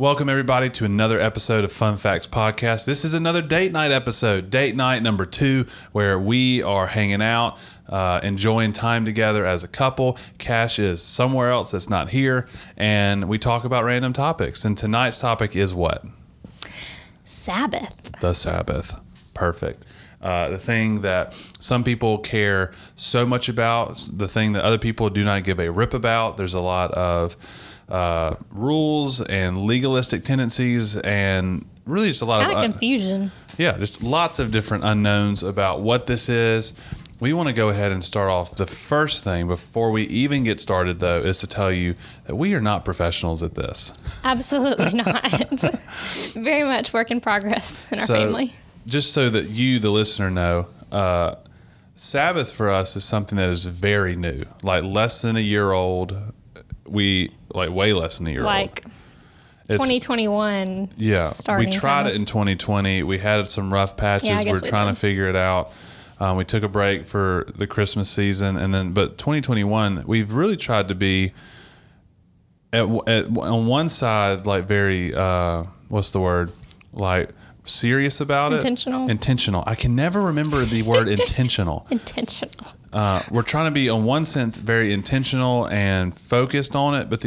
Welcome, everybody, to another episode of Fun Facts Podcast. This is another date night episode, date night number 2, where we are hanging out, enjoying time together as a couple. Cash is somewhere else that's not here, and we talk about random topics. And tonight's topic is what? Sabbath. The Sabbath. Perfect. The thing that some people care so much about, the thing that other people do not give a rip about. There's a lot of rules and legalistic tendencies and really just a lot of confusion. Yeah, just lots of different unknowns about what this is. We want to go ahead and start off. The first thing before we even get started, though, is to tell you that we are not professionals at this. Absolutely not. Very much work in progress in our family. Just so that you, the listener, know, Sabbath for us is something that is very new, like less than a year old. We like way less than a year old. Like 2021. Yeah, we tried it in 2020. We had some rough patches. Yeah, we're trying to figure it out. We took a break for the Christmas season, and then but 2021, we've really tried to be on one side like very what's the word like. Serious about intentional. Intentional. I can never remember the word intentional. Intentional. We're trying to be, on one sense, very intentional and focused on it, but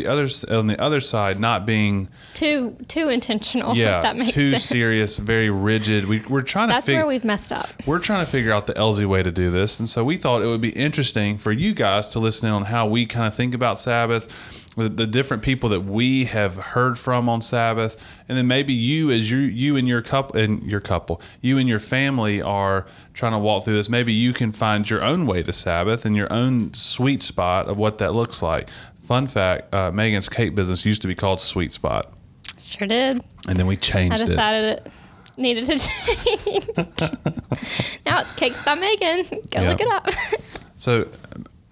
on the other side, not being too intentional. Yeah, if that makes too sense. Serious, very rigid. We're trying to. That's where we've messed up. We're trying to figure out the Ellzey way to do this, and so we thought it would be interesting for you guys to listen in on how we kind of think about Sabbath. The different people that we have heard from on Sabbath, and then maybe you and your family are trying to walk through this. Maybe you can find your own way to Sabbath and your own sweet spot of what that looks like. Fun fact, Maegan's cake business used to be called Sweet Spot. Sure did. And then we changed it. I decided it needed to change. Now it's Cakes by Maegan. Go look it up. So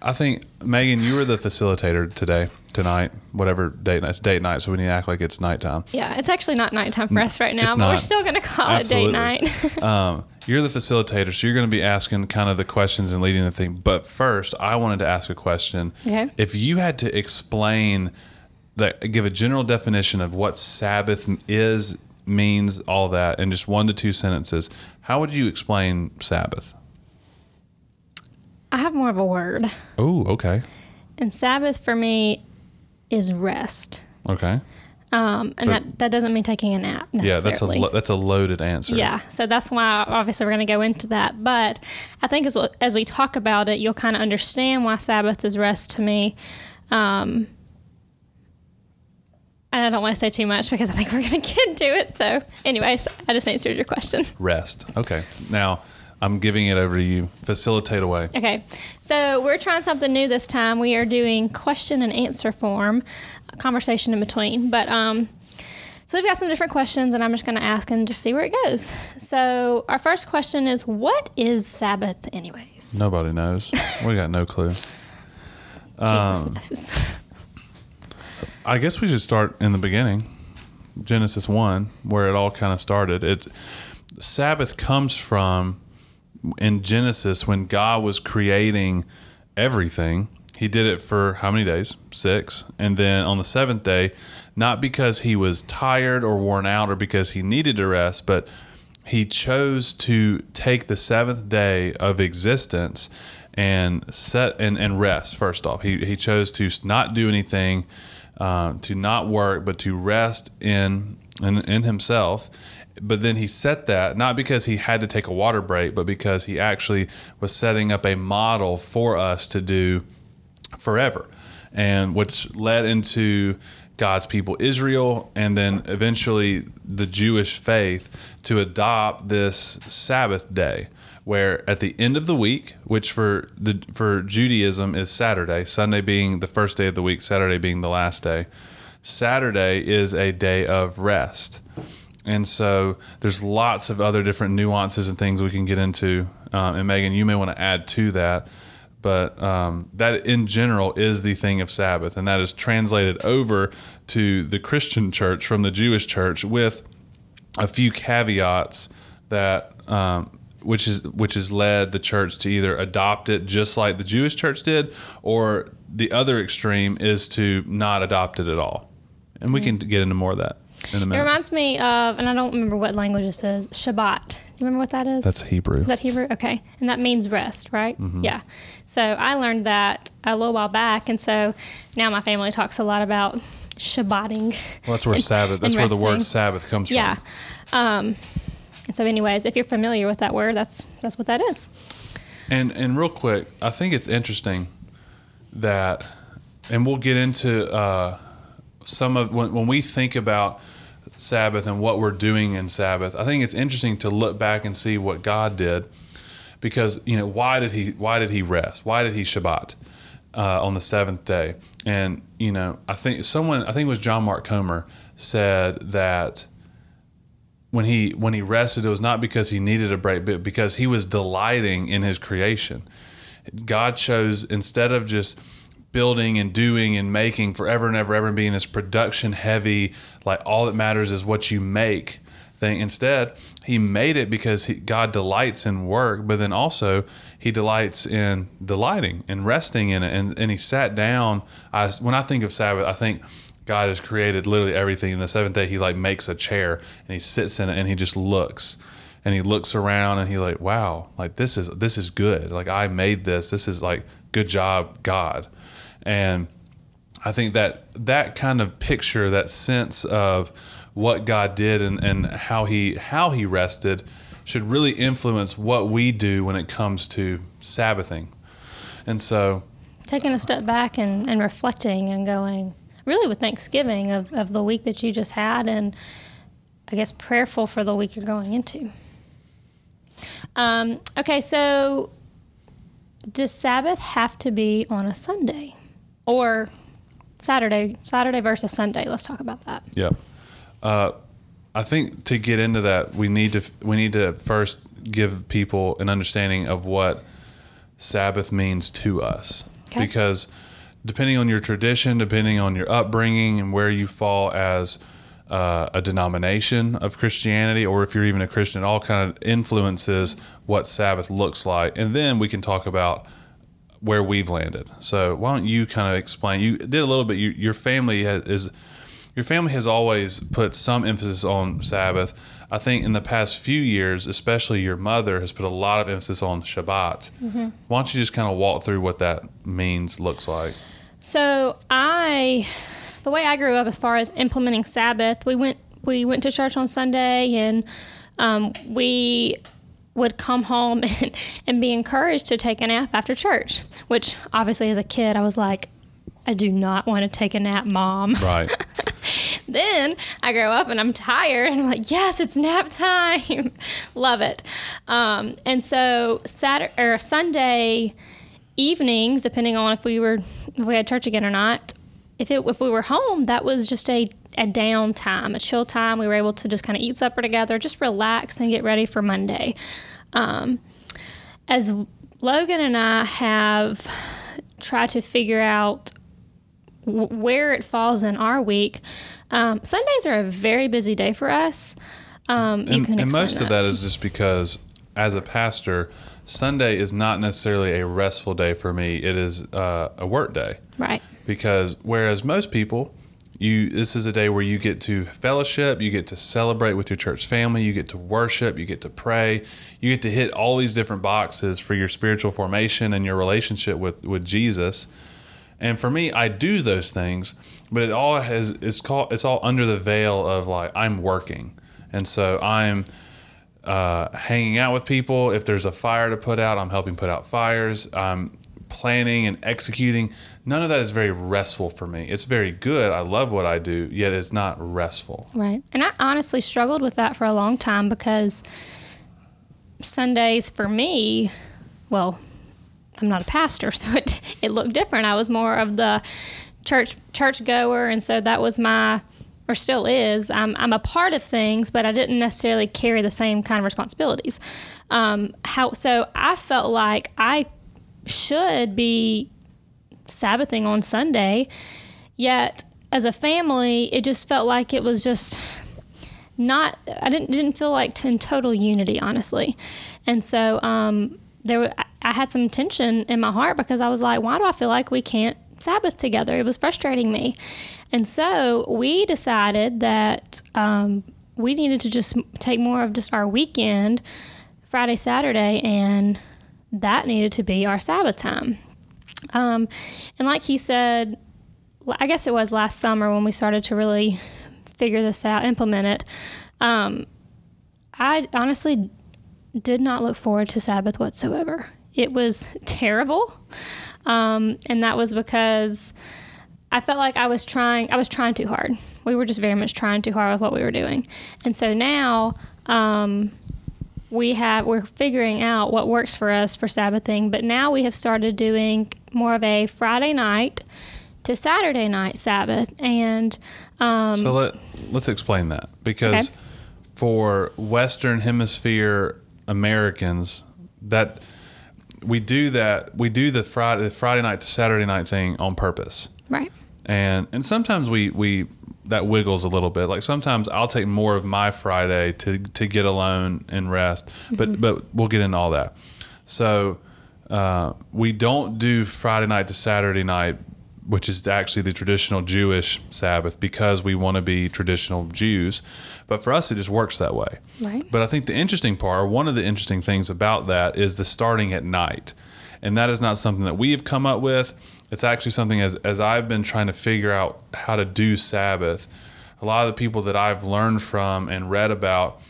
I think, Maegan, you were the facilitator tonight, whatever date night. It's date night, so we need to act like it's nighttime. Yeah, it's actually not nighttime for us right now, but we're still going to call it date night. You're the facilitator, so you're going to be asking kind of the questions and leading the thing. But first, I wanted to ask a question. Okay. If you had to give a general definition of what Sabbath is, means, all that, in just 1 to 2 sentences, how would you explain Sabbath? I have more of a word. Oh, okay. And Sabbath for me is rest. Okay. And that doesn't mean taking a nap necessarily. Yeah, that's a loaded answer. Yeah, so that's why obviously we're going to go into that. But I think as we talk about it, you'll kind of understand why Sabbath is rest to me. And I don't want to say too much because I think we're going to get into it. So anyways, I just answered your question. Rest. Okay. Now, I'm giving it over to you. Facilitate away. Okay. So we're trying something new this time. We are doing question and answer form, a conversation in between. But so we've got some different questions, and I'm just going to ask and just see where it goes. So our first question is, what is Sabbath anyways? Nobody knows. We got no clue. Jesus knows. I guess we should start in the beginning, Genesis 1, where it all kind of started. Sabbath comes from... in Genesis, when God was creating everything, he did it for how many days? 6. And then on the 7th day, not because he was tired or worn out or because he needed to rest, but he chose to take the 7th day of existence and rest. First off, he chose to not do anything, to not work, but to rest in himself. But then he set that, not because he had to take a water break, but because he actually was setting up a model for us to do forever. And which led into God's people, Israel, and then eventually the Jewish faith to adopt this Sabbath day, where at the end of the week, which for Judaism is Saturday, Sunday being the first day of the week, Saturday being the last day, Saturday is a day of rest. And so there's lots of other different nuances and things we can get into. And Maegan, you may want to add to that. But that in general is the thing of Sabbath. And that is translated over to the Christian church from the Jewish church with a few caveats that which has led the church to either adopt it just like the Jewish church did, or the other extreme is to not adopt it at all. And we can get into more of that. in a minute. It reminds me of, and I don't remember what language this is, Shabbat. You remember what that is? That's Hebrew. Is that Hebrew? Okay. And that means rest, right? Mm-hmm. Yeah. So I learned that a little while back, and so now my family talks a lot about Shabbating. Well, that's where Sabbath, that's where the word Sabbath comes from. Yeah. And so anyways, if you're familiar with that word, that's what that is. And real quick, I think it's interesting that, and we'll get into some of, when we think about Sabbath and what we're doing in Sabbath, I think it's interesting to look back and see what God did, because, you know, why did he rest? Why did he Shabbat on the seventh day? And, you know, I think it was John Mark Comer said that when he rested, it was not because he needed a break, but because he was delighting in his creation. God chose, instead of just building and doing and making forever and ever and being this production heavy, like all that matters is what you make thing. Instead, he made it because God delights in work, but then also he delights in delighting and resting in it. And he sat down. When I think of Sabbath, I think God has created literally everything. In the seventh day, he like makes a chair and he sits in it and he just looks. And he looks around and he's like, wow, like this is good. Like I made this. This is like, good job, God. And I think that kind of picture, that sense of what God did and how he rested should really influence what we do when it comes to Sabbathing. And so taking a step back and reflecting and going really with Thanksgiving of the week that you just had, and I guess prayerful for the week you're going into. Okay, so does Sabbath have to be on a Sunday or Saturday? Saturday versus Sunday. Let's talk about that. Yeah, I think to get into that, we need to first give people an understanding of what Sabbath means to us, okay. Because depending on your tradition, depending on your upbringing, and where you fall as a denomination of Christianity, or if you're even a Christian, it all kind of influences what Sabbath looks like. And then we can talk about where we've landed. So why don't you kind of explain? You did a little bit. Your family has always put some emphasis on Sabbath. I think in the past few years, especially your mother has put a lot of emphasis on Shabbat. Mm-hmm. Why don't you just kind of walk through what that means, looks like? So the way I grew up, as far as implementing Sabbath, we went to church on Sunday, and we would come home and be encouraged to take a nap after church, which obviously as a kid I was like, I do not want to take a nap, Mom. Right. Then I grow up and I'm tired and I'm like, yes, it's nap time. Love it. And so Saturday or Sunday evenings, depending on if we had church again or not, if we were home, that was just a down time, a chill time. We were able to just kind of eat supper together, just relax and get ready for Monday. As Logan and I have tried to figure out where it falls in our week, Sundays are a very busy day for us. And most of that is just because, as a pastor, Sunday is not necessarily a restful day for me. It is a work day. Right. Because whereas most people, this is a day where you get to fellowship, you get to celebrate with your church family, you get to worship, you get to pray, you get to hit all these different boxes for your spiritual formation and your relationship with Jesus. And for me, I do those things, but it all it's all under the veil of like, I'm working. And so I'm hanging out with people. If there's a fire to put out, I'm helping put out fires. I'm planning and executing. None of that is very restful for me. It's very good. I love what I do, yet it's not restful. Right. And I honestly struggled with that for a long time, because Sundays for me, well, I'm not a pastor, so it looked different. I was more of the church goer, and so that was or still is. I'm a part of things, but I didn't necessarily carry the same kind of responsibilities. So I felt like I should be Sabbathing on Sunday, yet as a family, it just felt like it was just not. I didn't feel like in total unity, honestly, and so I had some tension in my heart, because I was like, why do I feel like we can't Sabbath together. It was frustrating me. And so we decided that we needed to just take more of just our weekend, Friday, Saturday, and that needed to be our Sabbath time. And like he said, I guess it was last summer when we started to really figure this out, implement it. I honestly did not look forward to Sabbath whatsoever. It was terrible. And that was because I felt like I was trying too hard. We were just very much trying too hard with what we were doing. And so now, we're figuring out what works for us for Sabbathing, but now we have started doing more of a Friday night to Saturday night Sabbath. And, so let's explain that, because okay. For Western Hemisphere Americans, that we do the Friday night to Saturday night thing on purpose. Right. And sometimes we that wiggles a little bit. Like sometimes I'll take more of my Friday to get alone and rest, but we'll get into all that. So we don't do Friday night to Saturday night, which is actually the traditional Jewish Sabbath, because we want to be traditional Jews. But for us, it just works that way. Right. But I think the interesting part, or one of the interesting things about that, is the starting at night. And that is not something that we have come up with. It's actually something, as I've been trying to figure out how to do Sabbath, a lot of the people that I've learned from and read about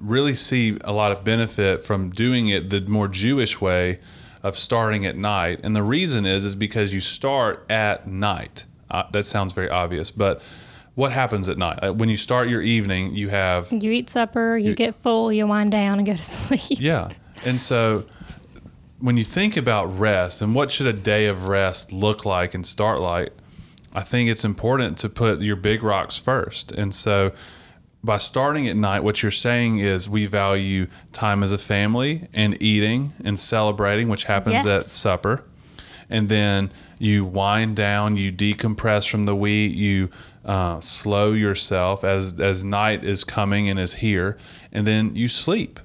really see a lot of benefit from doing it the more Jewish way of starting at night. And the reason is because you start at night. That sounds very obvious, but what happens at night? When you start your evening, you eat supper, you get full, you wind down and go to sleep. Yeah. And so when you think about rest and what should a day of rest look like and start like, I think it's important to put your big rocks first. And so by starting at night, what you're saying is we value time as a family and eating and celebrating, which happens yes. at supper. And then you wind down, you decompress from the week, you slow yourself as night is coming and is here. And then you sleep.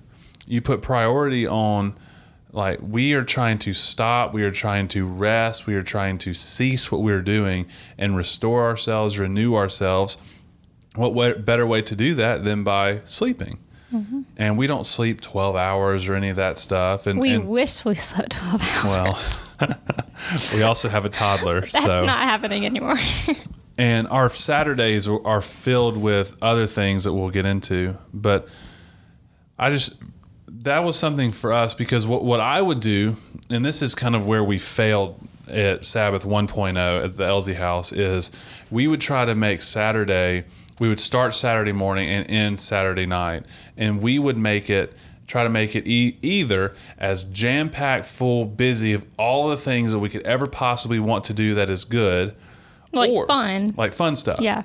You put priority on, like, we are trying to stop, we are trying to rest, we are trying to cease what we're doing and restore ourselves, renew ourselves. What better way to do that than by sleeping? Mm-hmm. And we don't sleep 12 hours or any of that stuff. And we wish we slept 12 hours. Well, we also have a toddler. That's not happening anymore. And our Saturdays are filled with other things that we'll get into. But that was something for us, because what I would do, and this is kind of where we failed at Sabbath 1.0 at the Ellzey house, is we would try to make Saturday... We would start Saturday morning and end Saturday night. And we would try to make it either as jam-packed, full, busy of all the things that we could ever possibly want to do that is good. Like fun stuff. Yeah.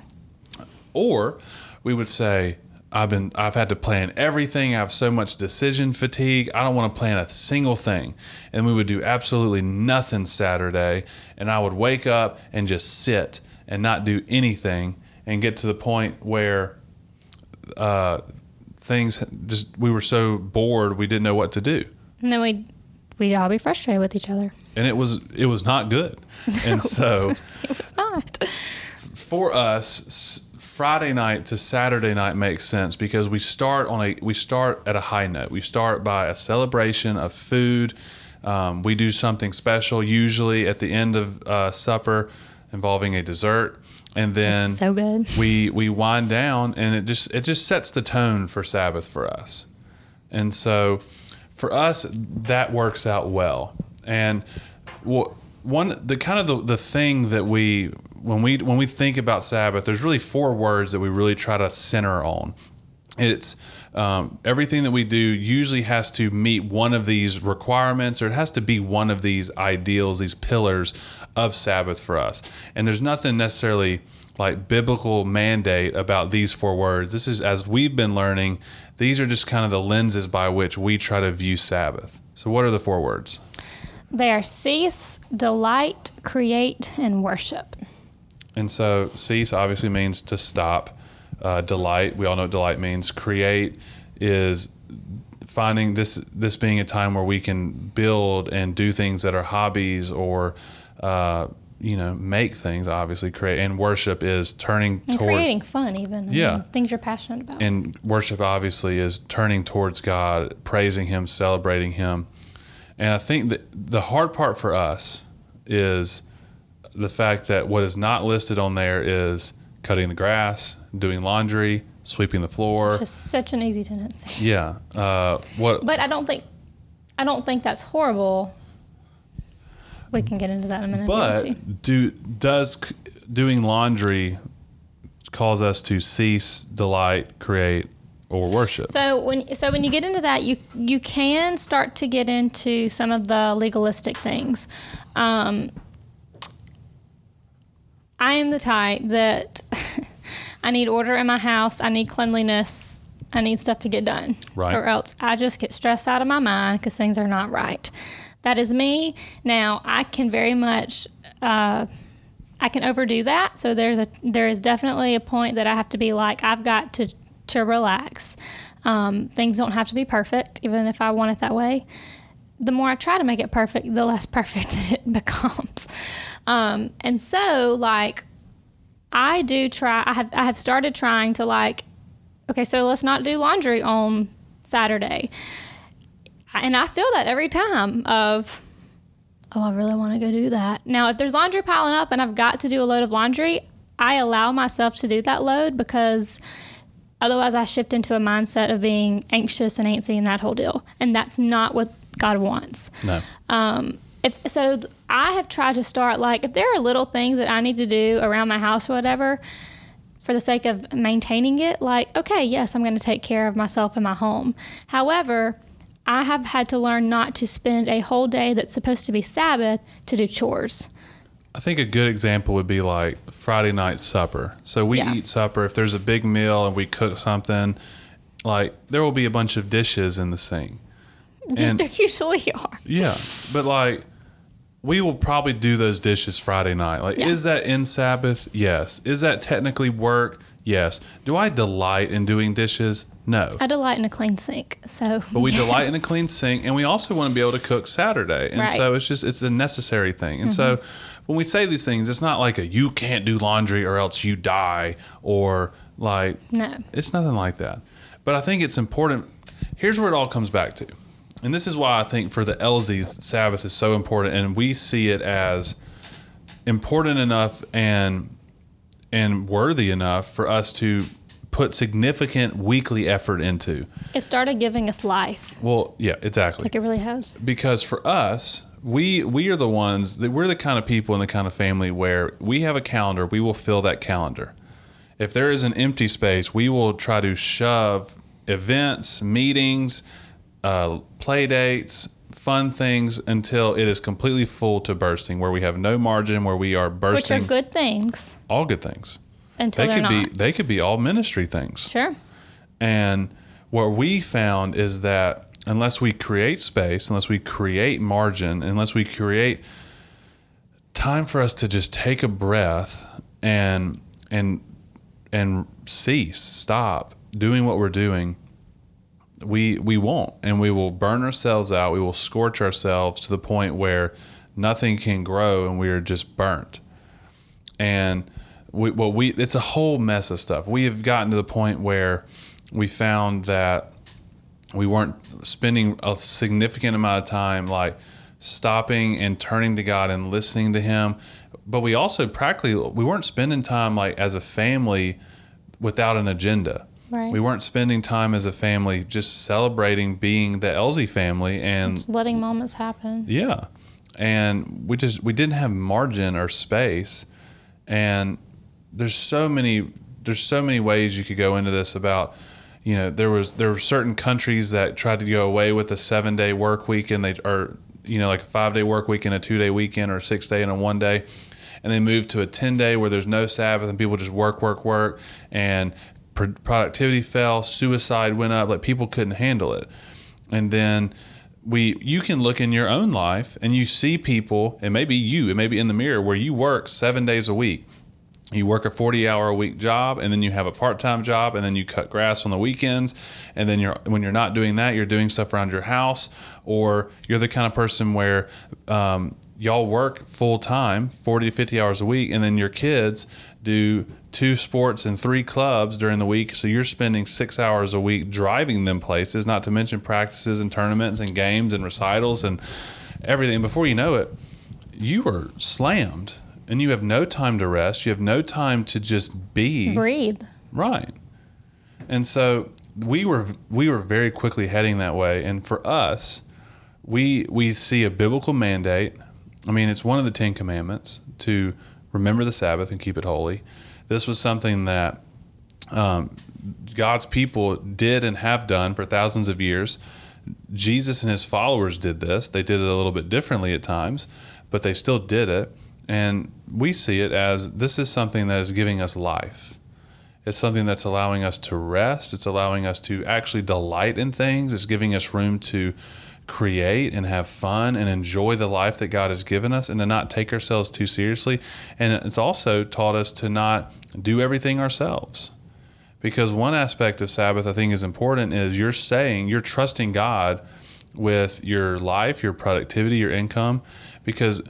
Or we would say, I've had to plan everything. I have so much decision fatigue. I don't want to plan a single thing. And we would do absolutely nothing Saturday. And I would wake up and just sit and not do anything, and get to the point where we were so bored we didn't know what to do. And then we'd all be frustrated with each other. And it was not good. No, and so it was not. For us, Friday night to Saturday night makes sense, because we start at a high note. We start by a celebration of food. We do something special, usually at the end of supper, involving a dessert. And then so good. we wind down, and it just sets the tone for Sabbath for us. And so for us, that works out well. And the thing that when we think about Sabbath, there's really four words that we really try to center on. It's everything that we do usually has to meet one of these requirements, or it has to be one of these ideals, these pillars of Sabbath for us. And there's nothing necessarily like biblical mandate about these four words. This is, as we've been learning, these are just kind of the lenses by which we try to view Sabbath. So what are the four words? They are cease, delight, create, and worship. And so cease obviously means to stop. Delight, we all know what delight means. Create is finding this being a time where we can build and do things that are hobbies or make things, obviously create, and worship is turning and toward creating fun, even things you're passionate about. And worship obviously is turning towards God, praising Him, celebrating Him. And I think that the hard part for us is the fact that what is not listed on there is cutting the grass, doing laundry, sweeping the floor. It's just such an easy tendency. Yeah. But I don't think that's horrible. We can get into that in a minute. But does doing laundry cause us to cease, delight, create, or worship? So when you get into that, you can start to get into some of the legalistic things. I am the type that I need order in my house. I need cleanliness. I need stuff to get done. Right. Or else I just get stressed out of my mind because things are not right. That is me. Now, I can very much, I can overdo that. So there is definitely a point that I have to be like, I've got to relax. Things don't have to be perfect, even if I want it that way. The more I try to make it perfect, the less perfect it becomes. And so, like, I do try. I have started trying to, like, okay, so let's not do laundry on Saturday. And I feel that every time of, oh, I really want to go do that. Now, if there's laundry piling up and I've got to do a load of laundry, I allow myself to do that load because otherwise I shift into a mindset of being anxious and antsy and that whole deal. And that's not what God wants. No. So I have tried to start, like, if there are little things that I need to do around my house or whatever, for the sake of maintaining it, like, okay, yes, I'm going to take care of myself and my home. However, I have had to learn not to spend a whole day that's supposed to be Sabbath to do chores. I think a good example would be like Friday night supper. So we eat supper. If there's a big meal and we cook something, like there will be a bunch of dishes in the sink. And there usually are. Yeah. But like we will probably do those dishes Friday night. Like is that in Sabbath? Yes. Is that technically work? Yes. Do I delight in doing dishes? No. I delight in a clean sink. So, but we delight in a clean sink, and we also want to be able to cook Saturday. And so it's a necessary thing. And so when we say these things, it's not like a you can't do laundry or else you die or like no. It's nothing like that. But I think it's important. Here's where it all comes back to. And this is why I think for the Ellzeys, Sabbath is so important, and we see it as important enough and worthy enough for us to put significant weekly effort into. It started giving us life. Well, yeah, exactly. Like it really has. Because for us, we are the ones, that we're the kind of people and the kind of family where we have a calendar, we will fill that calendar. If there is an empty space, we will try to shove events, meetings, play dates, fun things until it is completely full to bursting, where we have no margin, where we are bursting. Which are good things. All good things. Until they're not. They could be all ministry things. Sure. And what we found is that unless we create space, unless we create margin, unless we create time for us to just take a breath and cease, stop doing what we're doing, we won't, and we will burn ourselves out. We will scorch ourselves to the point where nothing can grow, and we are just burnt. And it's a whole mess of stuff. We have gotten to the point where we found that we weren't spending a significant amount of time like stopping and turning to God and listening to Him. But we also we weren't spending time like as a family without an agenda. Right. We weren't spending time as a family just celebrating being the Ellzey family and just letting moments happen. Yeah. And we didn't have margin or space. And there's so many ways you could go into this about, there were certain countries that tried to go away with a 7-day work week, and like a 5-day work week and a 2-day weekend, or a 6-day and a 1-day. And they moved to a 10-day where there's no Sabbath and people just work. And productivity fell, suicide went up, like people couldn't handle it. And then you can look in your own life and you see people, and maybe it may be in the mirror, where you work 7 days a week. You work a 40-hour-a-week job, and then you have a part-time job, and then you cut grass on the weekends. And then when you're not doing that, you're doing stuff around your house, or you're the kind of person where y'all work full time, 40 to 50 hours a week, and then your kids do 2 sports and 3 clubs during the week. So you're spending 6 hours a week driving them places, not to mention practices and tournaments and games and recitals and everything. Before you know it, you are slammed and you have no time to rest. You have no time to just breathe. Right. And so we were very quickly heading that way. And for us, we see a biblical mandate. I mean, it's one of the 10 commandments to remember the Sabbath and keep it holy. This was something that God's people did and have done for thousands of years. Jesus and his followers did this. They did it a little bit differently at times, but they still did it. And we see it as this is something that is giving us life. It's something that's allowing us to rest. It's allowing us to actually delight in things. It's giving us room to create and have fun and enjoy the life that God has given us and to not take ourselves too seriously. And it's also taught us to not do everything ourselves, because one aspect of Sabbath I think is important is you're trusting God with your life, your productivity, your income, because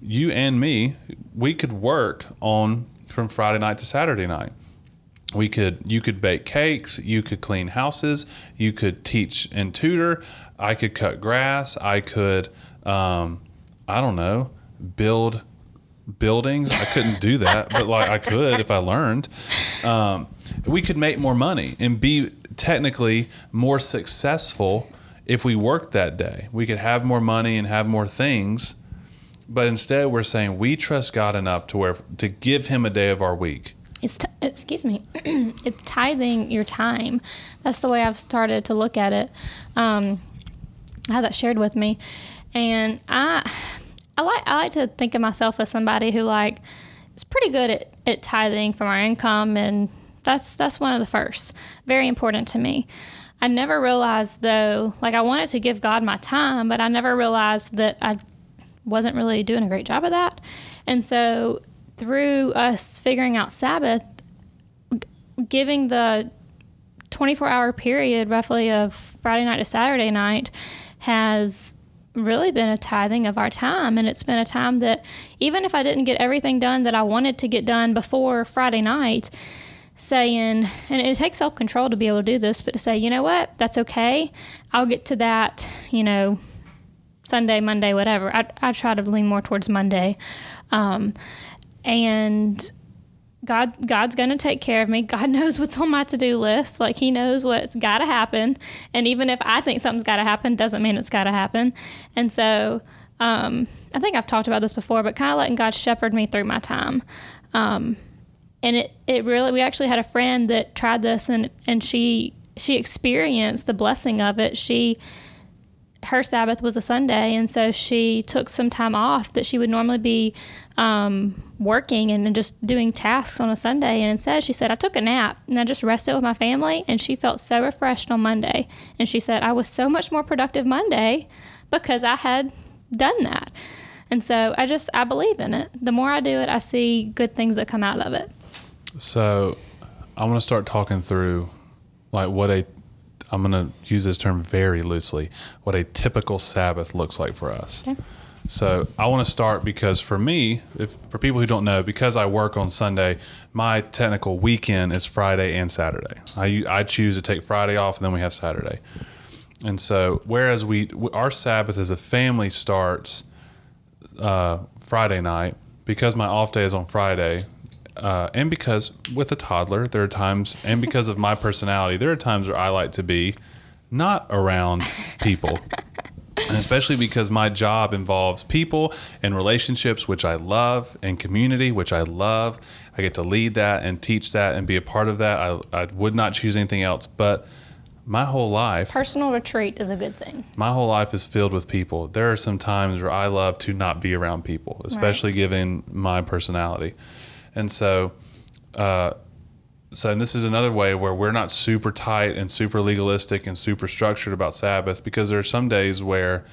you and me, we could work on from Friday night to Saturday night. You could bake cakes, you could clean houses, you could teach and tutor. I could cut grass. I could, build buildings. I couldn't do that, but like I could if I learned. We could make more money and be technically more successful if we worked that day. We could have more money and have more things, but instead we're saying we trust God enough to give Him a day of our week. It's tithing your time. That's the way I've started to look at it. I had that shared with me, and I like to think of myself as somebody who is pretty good at tithing from our income, and that's one of the first, very important to me. I never realized though, I wanted to give God my time, but I never realized that I wasn't really doing a great job of that, and so. Through us figuring out Sabbath, giving the 24-hour period roughly of Friday night to Saturday night has really been a tithing of our time. And it's been a time that even if I didn't get everything done that I wanted to get done before Friday night, and it takes self-control to be able to do this, but to say, you know what, that's okay. I'll get to that, Sunday, Monday, whatever. I try to lean more towards Monday. And God's going to take care of me. God knows what's on my to-do list. He knows what's got to happen. And even if I think something's got to happen, doesn't mean it's got to happen. And so I think I've talked about this before, but kind of letting God shepherd me through my time. And it really, we actually had a friend that tried this, and she experienced the blessing of it. Her Sabbath was a Sunday, and so she took some time off that she would normally be working and just doing tasks on a Sunday. And instead, she said, I took a nap, and I just rested with my family, and she felt so refreshed on Monday. And she said, I was so much more productive Monday because I had done that. And so I believe in it. The more I do it, I see good things that come out of it. So I want to start talking through I'm going to use this term very loosely, what a typical Sabbath looks like for us. Okay. So I want to start because for me, for people who don't know, because I work on Sunday, my technical weekend is Friday and Saturday. I choose to take Friday off, and then we have Saturday. And so whereas our Sabbath as a family starts Friday night, because my off day is on Friday, and because with a toddler, there are times, and because of my personality, there are times where I like to be not around people, and especially because my job involves people and relationships, which I love, and community, which I love. I get to lead that and teach that and be a part of that. I would not choose anything else, but my whole life. Personal retreat is a good thing. My whole life is filled with people. There are some times where I love to not be around people, especially given my personality. And so, and this is another way where we're not super tight and super legalistic and super structured about Sabbath, because there are some days where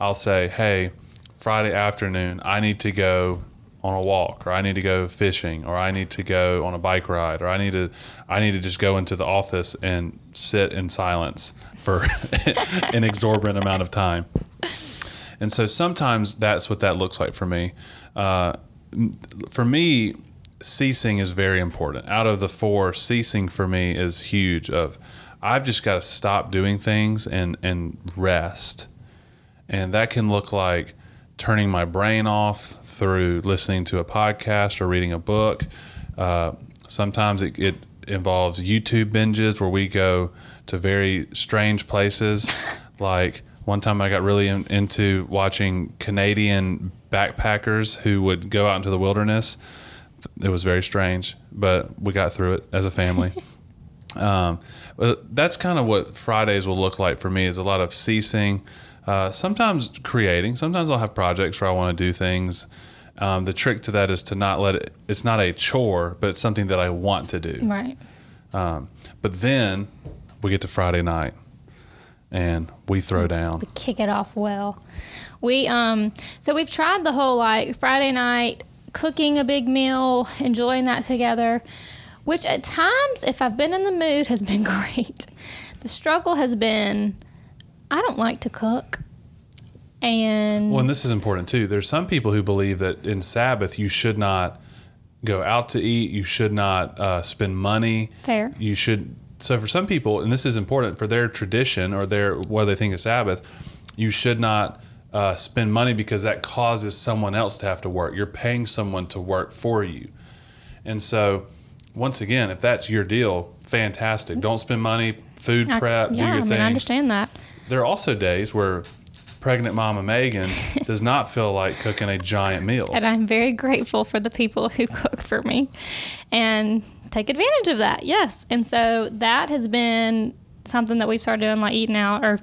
I'll say, hey, Friday afternoon, I need to go on a walk, or I need to go fishing, or I need to go on a bike ride, or I need to just go into the office and sit in silence for an exorbitant amount of time. And so sometimes that's what that looks like for me. For me, ceasing is very important. Out of the four, ceasing for me is huge. Of I've just got to stop doing things and rest. And that can look like turning my brain off through listening to a podcast or reading a book. Sometimes it involves YouTube binges where we go to very strange places. Like one time I got really into watching Canadian backpackers who would go out into the wilderness. It was very strange, but we got through it as a family. But that's kind of what Fridays will look like for me, is a lot of ceasing, sometimes creating. Sometimes I'll have projects where I want to do things. The trick to that is to not let it, it's not a chore, but it's something that I want to do. Right. But then we get to Friday night and we throw down. We kick it off well. So we've tried the whole like Friday night, cooking a big meal, enjoying that together, which at times, if I've been in the mood, has been great. The struggle has been, I don't like to cook. And this is important too. There's some people who believe that in Sabbath, you should not go out to eat. You should not spend money. Fair. You should. So for some people, and this is important for their tradition or their, what they think of Sabbath, you should not spend money because that causes someone else to have to work. You're paying someone to work for you. And so once again, if that's your deal, fantastic. Don't spend money, food prep, do your thing. I understand that. There are also days where pregnant mama Megan does not feel like cooking a giant meal. And I'm very grateful for the people who cook for me and take advantage of that. Yes. And so that has been something that we've started doing, like eating out or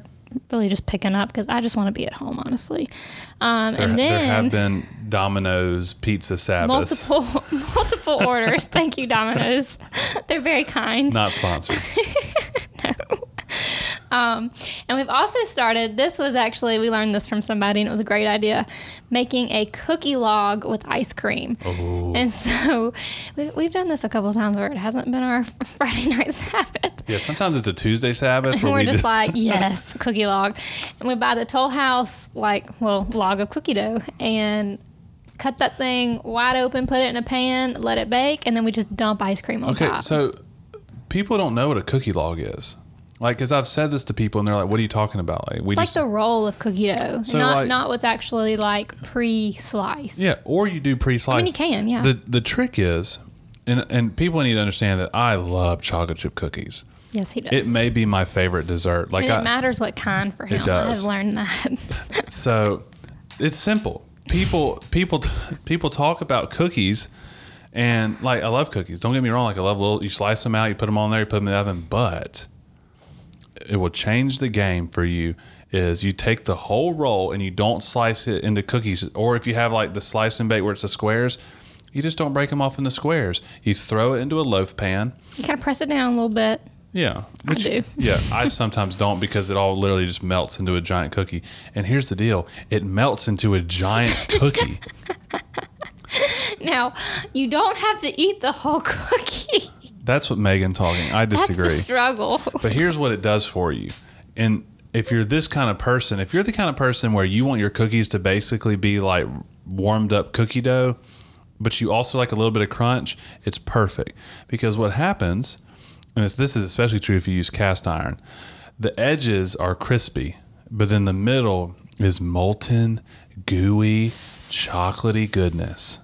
really just picking up, because I just want to be at home, honestly. There have been Domino's pizza Sabbaths. Multiple orders. Thank you, Domino's. They're very kind. Not sponsored. No. And we've also started, this was actually, we learned this from somebody and it was a great idea, making a cookie log with ice cream. Oh. And so we've done this a couple of times where it hasn't been our Friday night Sabbath. Yeah, sometimes it's a Tuesday Sabbath. And we're just like, yes, cookie log. And we buy the Toll House, log of cookie dough and cut that thing wide open, put it in a pan, let it bake, and then we just dump ice cream on top. Okay, so people don't know what a cookie log is. Like, because I've said this to people, and they're like, what are you talking about? Like, it's just, like the roll of cookie dough, so not what's actually, like, pre-sliced. Yeah, or you do pre-sliced. I mean, you can, yeah. The trick is, and people need to understand that I love chocolate chip cookies. Yes, he does. It may be my favorite dessert. Like, it matters what kind for him. It does. I've learned that. So, it's simple. People talk about cookies, and, like, I love cookies. Don't get me wrong. Like, I love you slice them out, you put them on there, you put them in the oven, but it will change the game for you is you take the whole roll and you don't slice it into cookies. Or if you have like the slice and bake where it's the squares, you just don't break them off into squares. You throw it into a loaf pan. You kind of press it down a little bit. Yeah. Which, I do. Yeah. I sometimes don't because it all literally just melts into a giant cookie. And here's the deal. It melts into a giant cookie. Now, you don't have to eat the whole cookie. That's what Megan talking. I disagree. That's the struggle. But here's what it does for you. And if you're this kind of person, if you're the kind of person where you want your cookies to basically be like warmed up cookie dough, but you also like a little bit of crunch, it's perfect. Because what happens, and this is especially true if you use cast iron, the edges are crispy, but then the middle is molten, gooey, chocolatey goodness.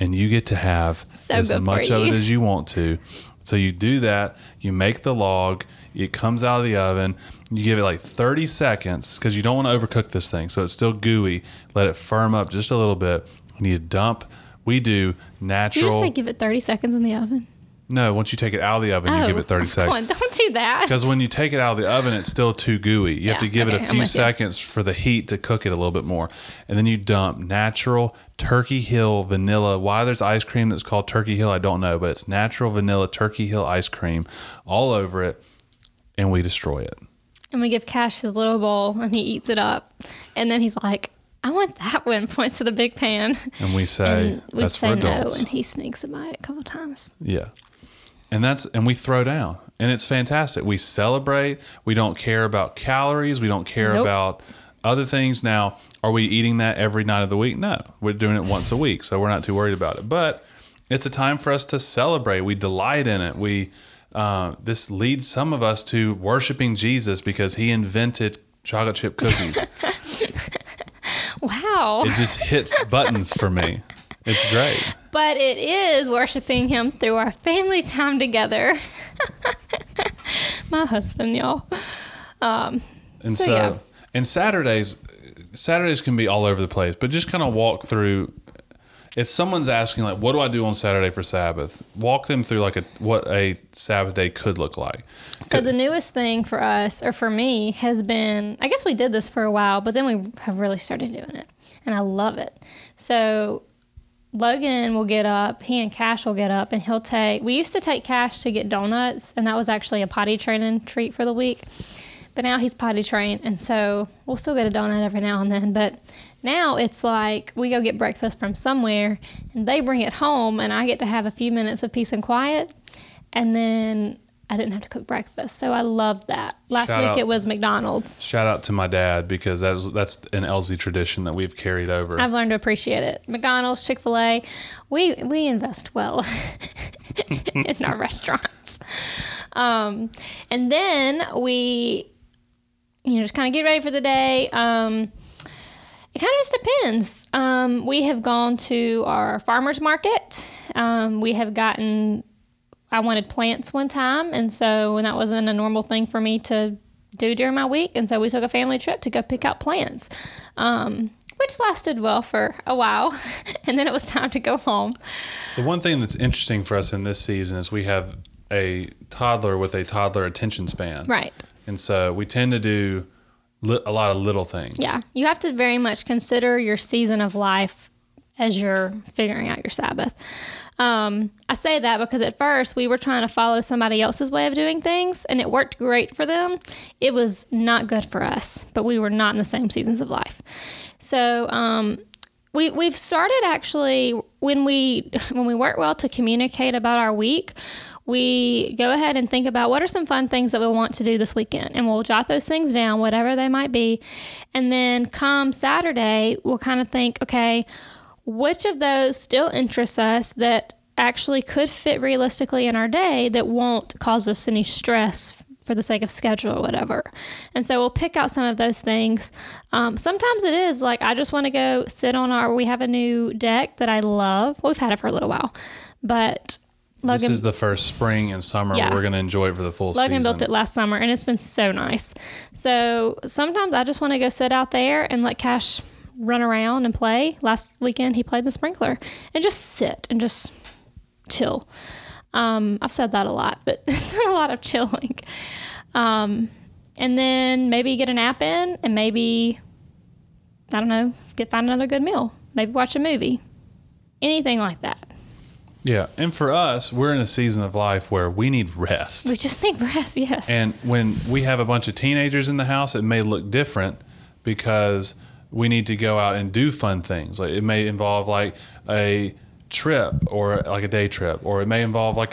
And you get to have as much of it as you want to. So you do that. You make the log. It comes out of the oven. You give it like 30 seconds because you don't want to overcook this thing. So it's still gooey. Let it firm up just a little bit. And you dump. We do natural. Did you just say give it 30 seconds in the oven? No, once you take it out of the oven, you give it 30 seconds. On, don't do that. Because when you take it out of the oven, it's still too gooey. You have to give it a few seconds for the heat to cook it a little bit more. And then you dump natural Turkey Hill vanilla. Why there's ice cream that's called Turkey Hill, I don't know. But it's natural vanilla Turkey Hill ice cream all over it. And we destroy it. And we give Cash his little bowl, and he eats it up. And then he's like, I want that one, points to the big pan. And we say, that's for adults. And he sneaks by it a couple times. Yeah. And we throw down, and it's fantastic. We celebrate. We don't care about calories. We don't care about Other things now, are we eating that every night of the week? No, we're doing it once a week, so we're not too worried about it. But it's a time for us to celebrate. We delight in it. This leads some of us to worshiping Jesus because he invented chocolate chip cookies. Wow. It just hits buttons for me. It's great. But it is worshiping him through our family time together. My husband, y'all. And Saturdays can be all over the place, but just kind of walk through. If someone's asking, like, what do I do on Saturday for Sabbath? Walk them through what a Sabbath day could look like. So the newest thing for us, or for me, has been, I guess we did this for a while, but then we have really started doing it, and I love it. So Logan will get up, he and Cash will get up, and we used to take Cash to get donuts, and that was actually a potty training treat for the week. But now he's potty trained, and so we'll still get a donut every now and then. But now it's like we go get breakfast from somewhere, and they bring it home, and I get to have a few minutes of peace and quiet, and then I didn't have to cook breakfast. So I love that. Last week it was McDonald's. Shout out to my dad, because that's an Ellzey tradition that we've carried over. I've learned to appreciate it. McDonald's, Chick-fil-A, we invest well in our restaurants. And then we... just kind of get ready for the day. It kind of just depends. We have gone to our farmer's market. I wanted plants one time. And so that wasn't a normal thing for me to do during my week. And so we took a family trip to go pick out plants, which lasted well for a while. And then it was time to go home. The one thing that's interesting for us in this season is we have a toddler with a toddler attention span. Right. And so we tend to do a lot of little things. Yeah. You have to very much consider your season of life as you're figuring out your Sabbath. I say that because at first we were trying to follow somebody else's way of doing things, and it worked great for them. It was not good for us, but we were not in the same seasons of life. So we've started, actually, when we work well to communicate about our week, we go ahead and think about what are some fun things that we want to do this weekend, and we'll jot those things down, whatever they might be. And then come Saturday, we'll kind of think, okay, which of those still interests us that actually could fit realistically in our day that won't cause us any stress for the sake of schedule or whatever. And so we'll pick out some of those things. Sometimes it is like, I just want to go sit on we have a new deck that I love. Well, we've had it for a little while, but... Logan, this is the first spring and summer. Yeah. We're going to enjoy it for the full season. Logan built it last summer, and it's been so nice. So sometimes I just want to go sit out there and let Cash run around and play. Last weekend, he played the sprinkler and just sit and just chill. I've said that a lot, but it's been a lot of chilling. And then maybe get a nap in, and maybe, I don't know, find another good meal. Maybe watch a movie. Anything like that. Yeah, and for us, we're in a season of life where we need rest. We just need rest, yes. And when we have a bunch of teenagers in the house, it may look different because we need to go out and do fun things. Like it may involve like a trip or like a day trip, or it may involve like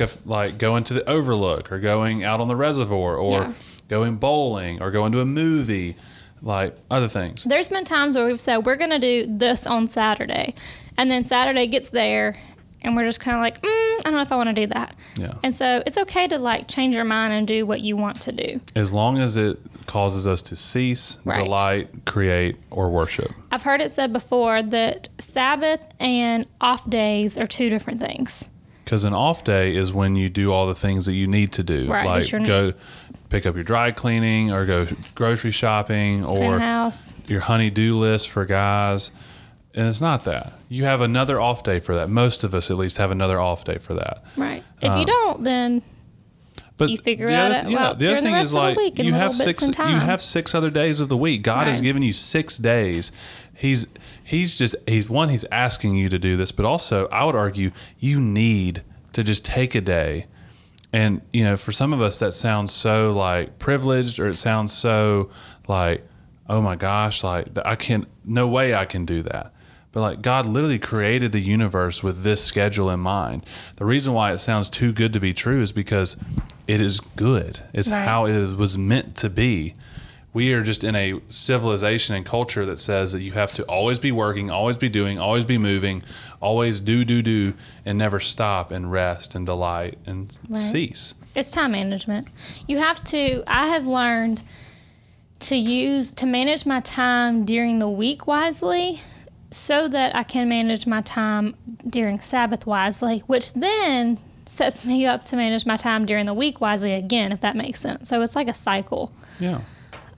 going to the Overlook or going out on the reservoir or going bowling or going to a movie, like other things. There's been times where we've said we're going to do this on Saturday, and then Saturday gets there. And we're just kind of like, I don't know if I want to do that. Yeah. And so it's okay to like change your mind and do what you want to do. As long as it causes us to cease, delight, create, or worship. I've heard it said before that Sabbath and off days are two different things. Because an off day is when you do all the things that you need to do. Right. Like go pick up your dry cleaning or go grocery shopping or your honey-do list for guys. And it's not that. You have another off day for that. Most of us, at least, have another off day for that. Right. If you don't, then you figure out it out during the rest of the week. You have six other days of the week. God has given you 6 days. He's asking you to do this, but also I would argue you need to just take a day. And for some of us, that sounds so like privileged, or it sounds so like, oh my gosh, like no way I can do that. But like God literally created the universe with this schedule in mind. The reason why it sounds too good to be true is because it is good. It's how it was meant to be. we are just in a civilization and culture that says that you have to always be working, always be doing, always be moving, always do, and never stop and rest and delight and cease. It's time management. You have to, I have learned to manage my time during the week wisely so that I can manage my time during Sabbath wisely, which then sets me up to manage my time during the week wisely again, if that makes sense. So it's like a cycle. Yeah.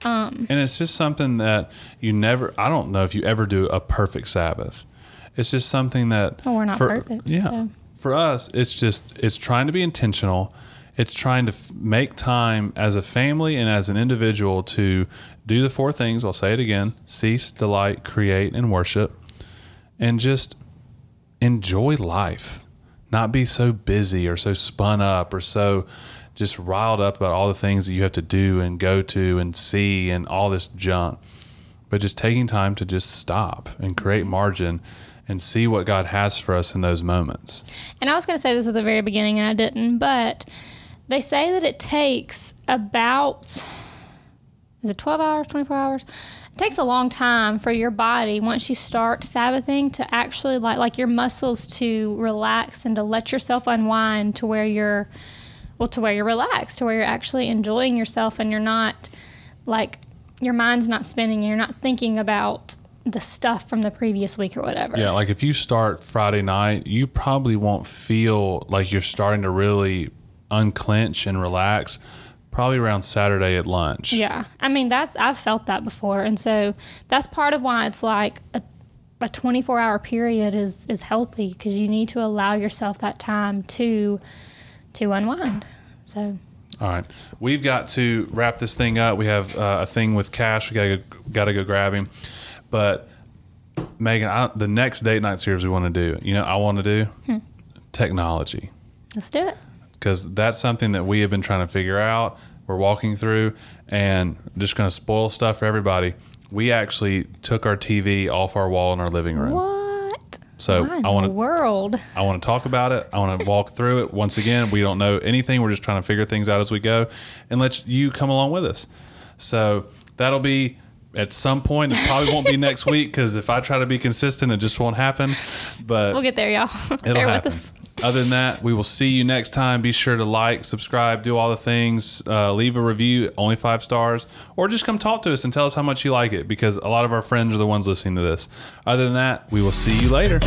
And it's just something that I don't know if you ever do a perfect Sabbath. It's just something that... Well, we're not perfect. Yeah. So. For us, it's trying to be intentional. It's trying to make time as a family and as an individual to do the four things. I'll say it again. Cease, delight, create, and worship. And just enjoy life. Not be so busy or so spun up or so... just riled up about all the things that you have to do and go to and see and all this junk, but just taking time to just stop and create margin and see what God has for us in those moments. And I was going to say this at the very beginning and I didn't, but they say that it takes about, is it 12 hours, 24 hours? It takes a long time for your body, once you start Sabbathing, to actually like your muscles to relax and to let yourself unwind to where you're, to where you're relaxed, to where you're actually enjoying yourself and you're not, like, your mind's not spinning and you're not thinking about the stuff from the previous week or whatever. Yeah, like if you start Friday night, you probably won't feel like you're starting to really unclench and relax probably around Saturday at lunch. Yeah, I mean, I've felt that before. And so that's part of why it's like a 24-hour period is healthy, because you need to allow yourself that time to unwind. So, all right, we've got to wrap this thing up. We have a thing with Cash. We gotta go grab him. But Megan, the next date night series we want to do. You know, I want to do technology. Let's do it, because that's something that we have been trying to figure out. We're walking through, and just going to spoil stuff for everybody. We actually took our TV off our wall in our living room. What? So I want to talk about it. I want to walk through it. Once again, we don't know anything. We're just trying to figure things out as we go and let you come along with us. So that'll be at some point. It probably won't be next week, because if I try to be consistent, it just won't happen. But we'll get there, y'all. It'll happen. With us. Other than that, we will see you next time. Be sure to like, subscribe, do all the things. Leave a review, only 5 stars. Or just come talk to us and tell us how much you like it, because a lot of our friends are the ones listening to this. Other than that, we will see you later.